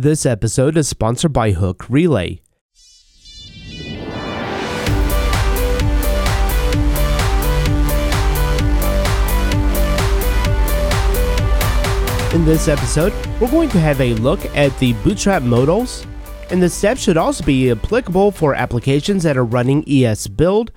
This episode is sponsored by Hook Relay. In this episode, we're going to have a look at the Bootstrap modals, and the steps should also be applicable for applications that are running ES build,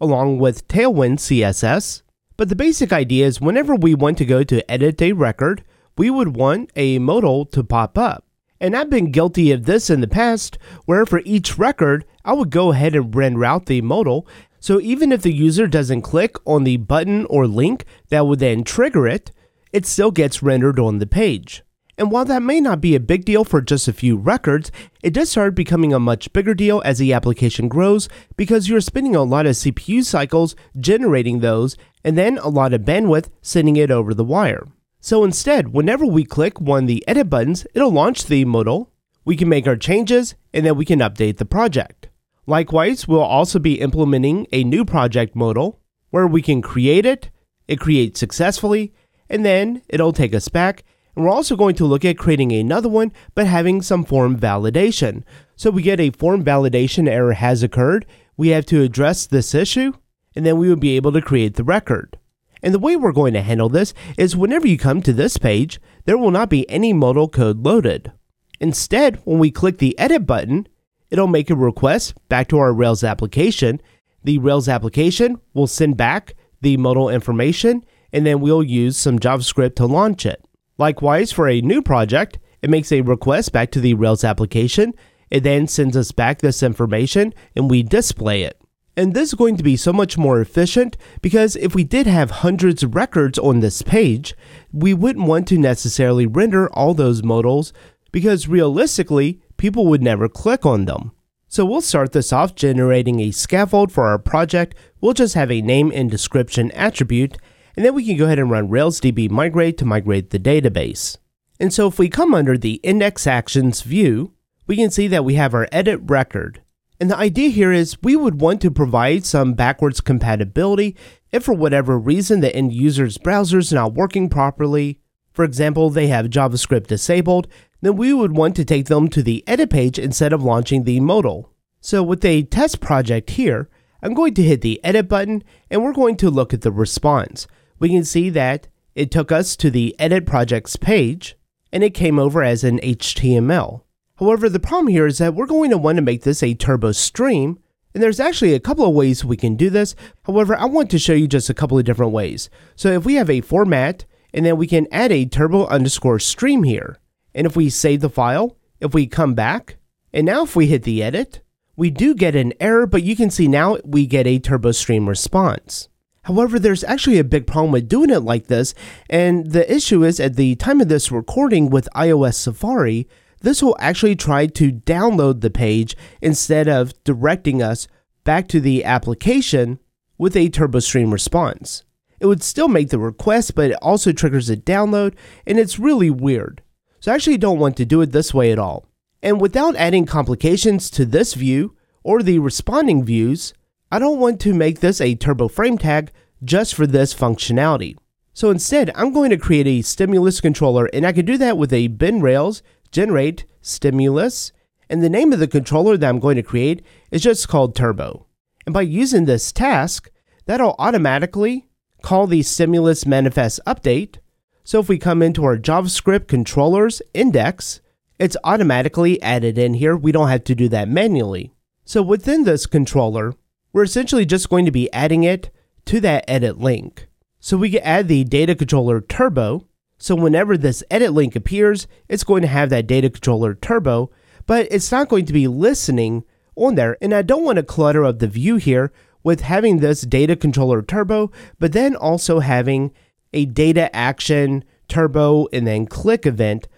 along with Tailwind CSS. But the basic idea is whenever we want to go to edit a record, we would want a modal to pop up. And I've been guilty of this in the past, where for each record, I would go ahead and reroute the modal, so even if the user doesn't click on the button or link that would then trigger it, it still gets rendered on the page. And while that may not be a big deal for just a few records, it does start becoming a much bigger deal as the application grows, because you're spending a lot of CPU cycles generating those, and then a lot of bandwidth sending it over the wire. So instead, whenever we click one of the edit buttons, it'll launch the modal, we can make our changes, and then we can update the project. Likewise, we'll also be implementing a new project modal, where we can create it, it creates successfully, and then it'll take us back, and we're also going to look at creating another one but having some form validation. So we get a form validation error has occurred, we have to address this issue, and then we would be able to create the record. And the way we're going to handle this is whenever you come to this page, there will not be any modal code loaded. Instead, when we click the edit button, it'll make a request back to our Rails application. The Rails application will send back the modal information, and then we'll use some JavaScript to launch it. Likewise, for a new project, it makes a request back to the Rails application. It then sends us back this information, and we display it. And this is going to be so much more efficient, because if we did have hundreds of records on this page, we wouldn't want to necessarily render all those modals, because realistically, people would never click on them. So we'll start this off generating a scaffold for our project. We'll just have a name and description attribute, and then we can go ahead and run Rails DB migrate to migrate the database. And so if we come under the index actions view, we can see that we have our edit record. And the idea here is we would want to provide some backwards compatibility if for whatever reason the end user's browser is not working properly. For example, they have JavaScript disabled, then we would want to take them to the edit page instead of launching the modal. So with a test project here, I'm going to hit the edit button, and we're going to look at the response. We can see that it took us to the edit projects page, and it came over as an HTML. However, the problem here is that we're going to want to make this a Turbo stream, and there's actually a couple of ways we can do this. However, I want to show you just a couple of different ways. So if we have a format, and then we can add a Turbo_stream here. And if we save the file, if we come back, and now if we hit the edit, we do get an error, but you can see now we get a TurboStream response. However, there's actually a big problem with doing it like this, and the issue is at the time of this recording with iOS Safari, this will actually try to download the page instead of directing us back to the application with a TurboStream response. It would still make the request, but it also triggers a download, and it's really weird. So I actually don't want to do it this way at all. And without adding complications to this view or the responding views, I don't want to make this a Turbo frame tag just for this functionality. So instead, I'm going to create a Stimulus controller, and I can do that with a bin Rails generate Stimulus. And the name of the controller that I'm going to create is just called Turbo. And by using this task, that'll automatically call the Stimulus manifest update. So if we come into our JavaScript controllers index, it's automatically added in here. We don't have to do that manually. So within this controller, we're essentially just going to be adding it to that edit link. So we can add the data controller Turbo. So whenever this edit link appears, it's going to have that data controller Turbo, but it's not going to be listening on there. And I don't want to clutter up the view here with having this data controller Turbo, but then also having a data action Turbo and then click event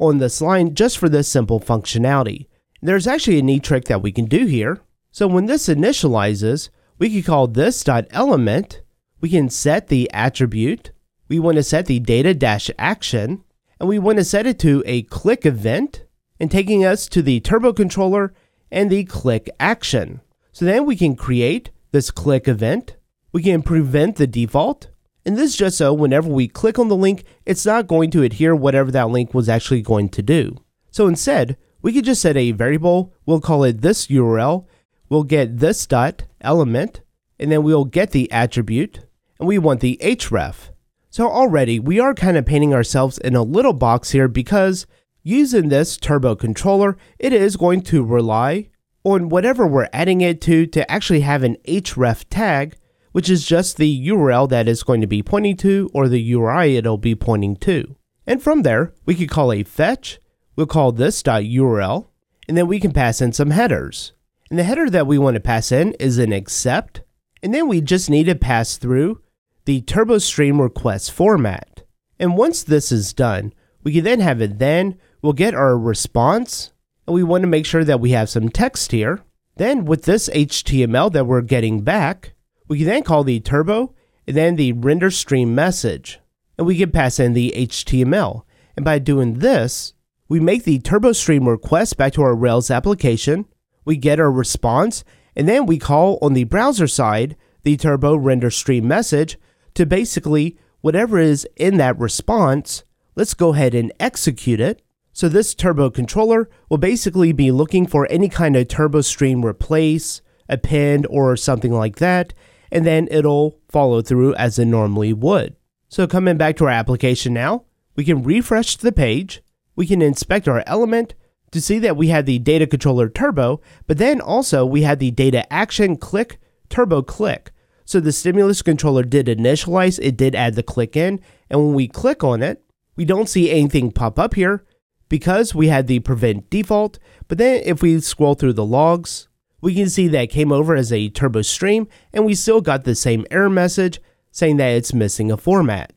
on this line just for this simple functionality. There's actually a neat trick that we can do here. So when this initializes, we can call this.element. We can set the attribute. We want to set the data-action, and we want to set it to a click event, and taking us to the Turbo controller and the click action. So then we can create this click event. We can prevent the default. And this is just so whenever we click on the link, it's not going to adhere whatever that link was actually going to do. So instead, we could just set a variable. We'll call it this URL. We'll get this dot element, and then we'll get the attribute, and we want the href. So already we are kind of painting ourselves in a little box here, because using this Turbo controller, it is going to rely on whatever we're adding it to actually have an href tag, which is just the URL that it's going to be pointing to, or the URI it'll be pointing to. And from there, we could call a fetch. We'll call this.url, and then we can pass in some headers. And the header that we want to pass in is an accept, and then we just need to pass through the TurboStream request format. And once this is done, we can then have it then. We'll get our response, and we want to make sure that we have some text here. Then with this HTML that we're getting back, we can then call the Turbo and then the render stream message, and we can pass in the HTML. And by doing this, we make the TurboStream request back to our Rails application. We get our response, and then we call on the browser side the Turbo render stream message to basically whatever is in that response. Let's go ahead and execute it. So this Turbo controller will basically be looking for any kind of TurboStream replace, append, or something like that, and then it'll follow through as it normally would. So coming back to our application now, we can refresh the page. We can inspect our element to see that we had the data controller Turbo, but then also we had the data action click Turbo click. So the stimulus controller did initialize, it did add the click in, and when we click on it, we don't see anything pop up here because we had the prevent default. But then if we scroll through the logs, we can see that it came over as a Turbo stream, and we still got the same error message saying that it's missing a format.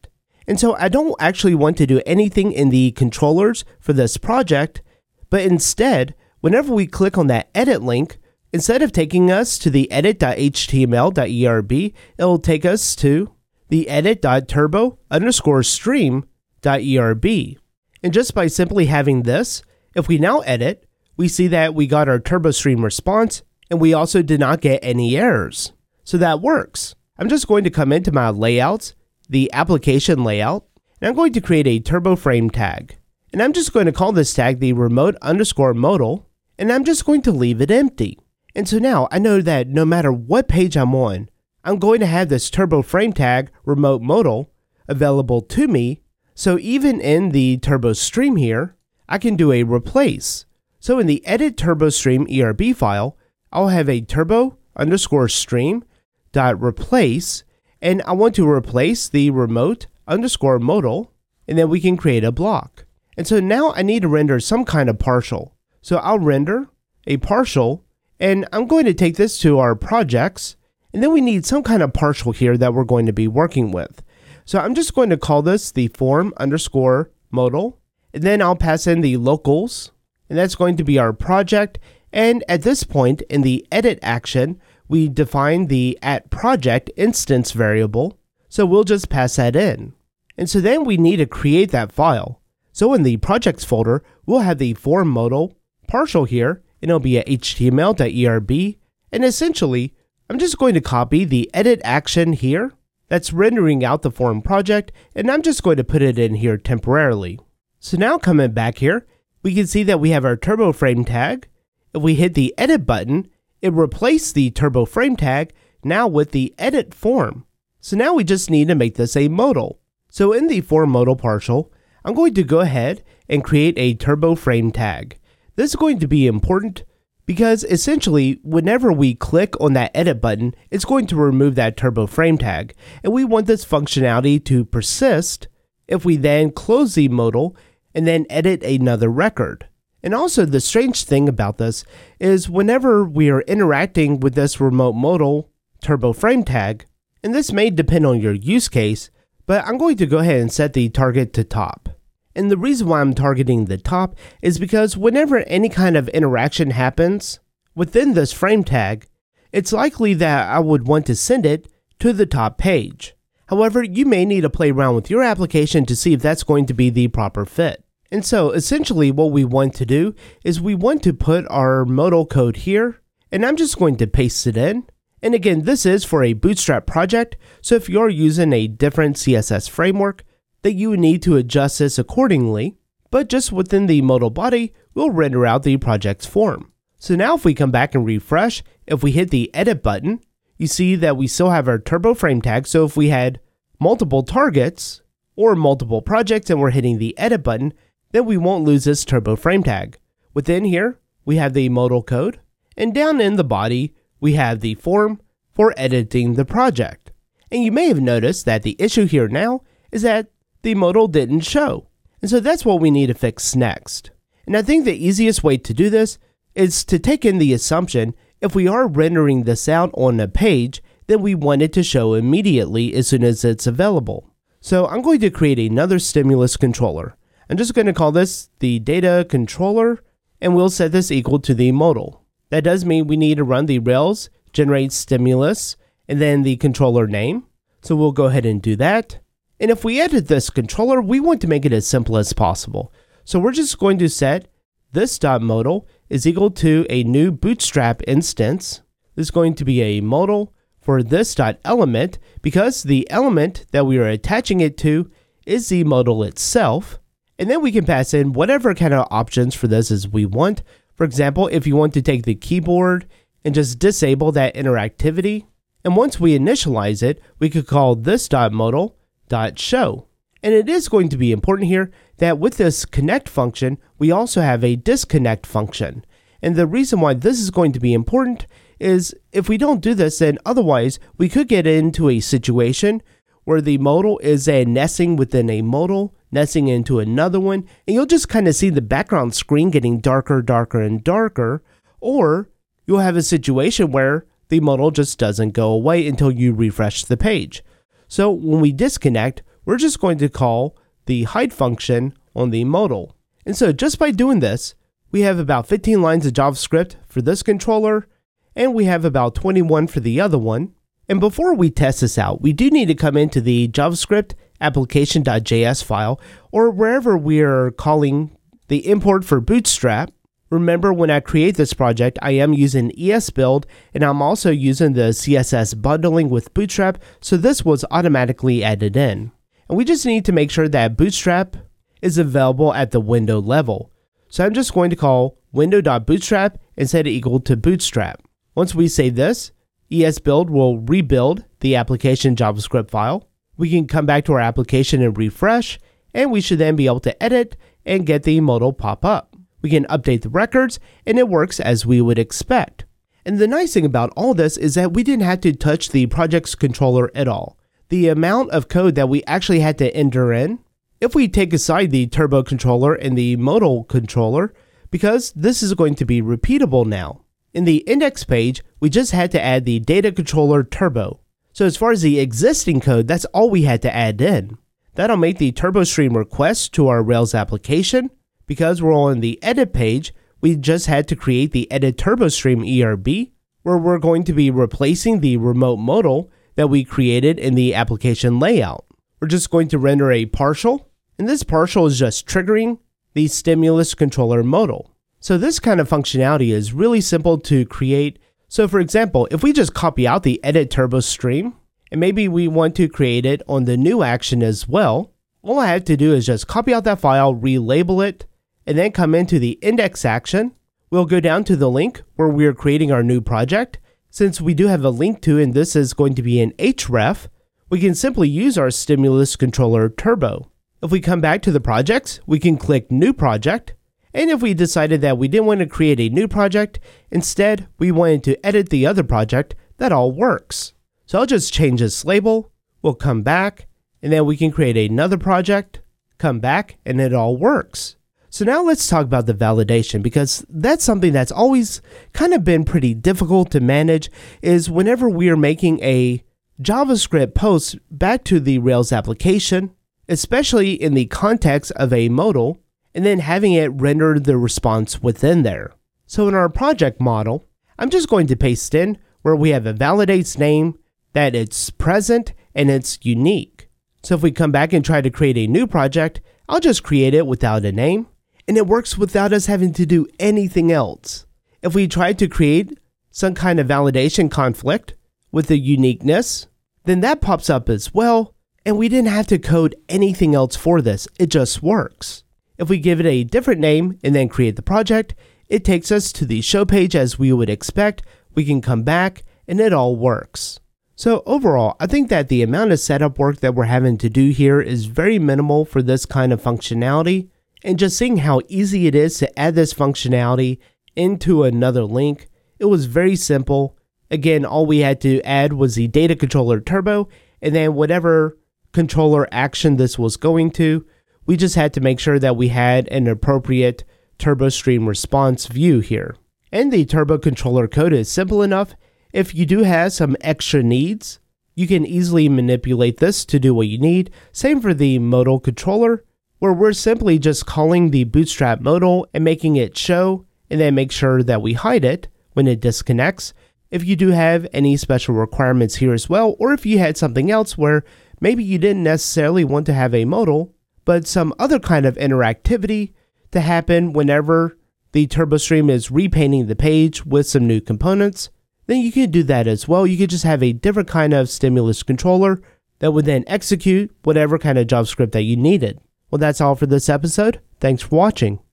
And so I don't actually want to do anything in the controllers for this project, but instead, whenever we click on that edit link, instead of taking us to the edit.html.erb, it'll take us to the edit.turbo_stream.erb. And just by simply having this, if we now edit, we see that we got our Turbo stream response, and we also did not get any errors. So that works. I'm just going to come into my layouts, the application layout, and I'm going to create a Turbo frame tag. And I'm just going to call this tag the remote_modal, and I'm just going to leave it empty. And so now I know that no matter what page I'm on, I'm going to have this Turbo frame tag remote modal available to me. So even in the Turbo stream here, I can do a replace. So in the edit Turbo stream ERB file, I'll have a Turbo_stream.replace. And I want to replace the remote_modal, and then we can create a block. And so now I need to render some kind of partial. So I'll render a partial, and I'm going to take this to our projects, and then we need some kind of partial here that we're going to be working with. So I'm just going to call this the form_modal, and then I'll pass in the locals, and that's going to be our project. And at this point in the edit action, we define the @project instance variable, so we'll just pass that in. And so then we need to create that file. So in the projects folder, we'll have the form modal partial here, and it'll be a html.erb, and essentially, I'm just going to copy the edit action here that's rendering out the form project, and I'm just going to put it in here temporarily. So now coming back here, we can see that we have our Turbo frame tag. If we hit the edit button, it replaced the Turbo frame tag now with the edit form. So now we just need to make this a modal. So in the form modal partial, I'm going to go ahead and create a Turbo frame tag. This is going to be important because essentially whenever we click on that edit button, it's going to remove that Turbo frame tag. And we want this functionality to persist if we then close the modal and then edit another record. And also the strange thing about this is whenever we are interacting with this remote modal Turbo frame tag, and this may depend on your use case, but I'm going to go ahead and set the target to top. And the reason why I'm targeting the top is because whenever any kind of interaction happens within this frame tag, it's likely that I would want to send it to the top page. However, you may need to play around with your application to see if that's going to be the proper fit. And so essentially what we want to do is we want to put our modal code here, and I'm just going to paste it in. And again, this is for a Bootstrap project. So if you're using a different CSS framework, that you would need to adjust this accordingly. But just within the modal body, we'll render out the project's form. So now if we come back and refresh, if we hit the edit button, you see that we still have our Turbo frame tag. So if we had multiple targets or multiple projects and we're hitting the edit button, then we won't lose this Turbo frame tag. Within here, we have the modal code, and down in the body, we have the form for editing the project. And you may have noticed that the issue here now is that the modal didn't show. And so that's what we need to fix next. And I think the easiest way to do this is to take in the assumption if we are rendering this out on a page, then we want it to show immediately as soon as it's available. So I'm going to create another stimulus controller. I'm just going to call this the data controller, and we'll set this equal to the modal. That does mean we need to run the Rails generate stimulus and then the controller name. So we'll go ahead and do that. And if we edit this controller, we want to make it as simple as possible. So we're just going to set this.modal is equal to a new Bootstrap instance. This is going to be a modal for this.element because the element that we are attaching it to is the modal itself. And then we can pass in whatever kind of options for this as we want. For example, if you want to take the keyboard and just disable that interactivity. And once we initialize it, we could call this.modal.show. And it is going to be important here that with this connect function, we also have a disconnect function. And the reason why this is going to be important is if we don't do this, then otherwise we could get into a situation where the modal is a nesting within a modal, nesting into another one, and you'll just kind of see the background screen getting darker, darker, and darker, or you'll have a situation where the modal just doesn't go away until you refresh the page. So when we disconnect, we're just going to call the hide function on the modal. And so just by doing this, we have about 15 lines of JavaScript for this controller, and we have about 21 for the other one. And before we test this out, we do need to come into the JavaScript application.js file, or wherever we're calling the import for Bootstrap. Remember, when I create this project, I am using ES build, and I'm also using the CSS bundling with Bootstrap, so this was automatically added in. And we just need to make sure that Bootstrap is available at the window level. So I'm just going to call window.bootstrap and set it equal to Bootstrap. Once we save this, ES build will rebuild the application JavaScript file. We can come back to our application and refresh, and we should then be able to edit and get the modal pop up. We can update the records, and it works as we would expect. And the nice thing about all this is that we didn't have to touch the project's controller at all. The amount of code that we actually had to enter in, if we take aside the Turbo controller and the modal controller, because this is going to be repeatable now. In the index page, we just had to add the data controller Turbo. So as far as the existing code, that's all we had to add in. That'll make the TurboStream request to our Rails application. Because we're on the edit page, we just had to create the edit TurboStream ERB, where we're going to be replacing the remote modal that we created in the application layout. We're just going to render a partial, and this partial is just triggering the stimulus controller modal. So this kind of functionality is really simple to create. So for example, if we just copy out the edit turbo stream, and maybe we want to create it on the new action as well, all I have to do is just copy out that file, relabel it, and then come into the index action. We'll go down to the link where we are creating our new project. Since we do have a link to, and this is going to be an href, we can simply use our stimulus controller Turbo. If we come back to the projects, we can click new project. And if we decided that we didn't want to create a new project, instead we wanted to edit the other project, that all works. So I'll just change this label. We'll come back, and then we can create another project, come back, and it all works. So now let's talk about the validation, because that's something that's always kind of been pretty difficult to manage, is whenever we are making a JavaScript post back to the Rails application, especially in the context of a modal, and then having it render the response within there. So in our project model, I'm just going to paste in where we have a validates name, that it's present, and it's unique. So if we come back and try to create a new project, I'll just create it without a name. And it works without us having to do anything else. If we try to create some kind of validation conflict with the uniqueness, then that pops up as well, and we didn't have to code anything else for this. It just works. If we give it a different name and then create the project, it takes us to the show page as we would expect. We can come back and it all works. So overall, I think that the amount of setup work that we're having to do here is very minimal for this kind of functionality, and just seeing how easy it is to add this functionality into another link, it was very simple. Again, all we had to add was the data controller Turbo, and then whatever controller action this was going to, we just had to make sure that we had an appropriate TurboStream response view here. And the Turbo controller code is simple enough. If you do have some extra needs, you can easily manipulate this to do what you need. Same for the modal controller, where we're simply just calling the Bootstrap modal and making it show, and then make sure that we hide it when it disconnects. If you do have any special requirements here as well, or if you had something else where maybe you didn't necessarily want to have a modal, but some other kind of interactivity to happen whenever the TurboStream is repainting the page with some new components, then you can do that as well. You could just have a different kind of stimulus controller that would then execute whatever kind of JavaScript that you needed. Well, that's all for this episode. Thanks for watching.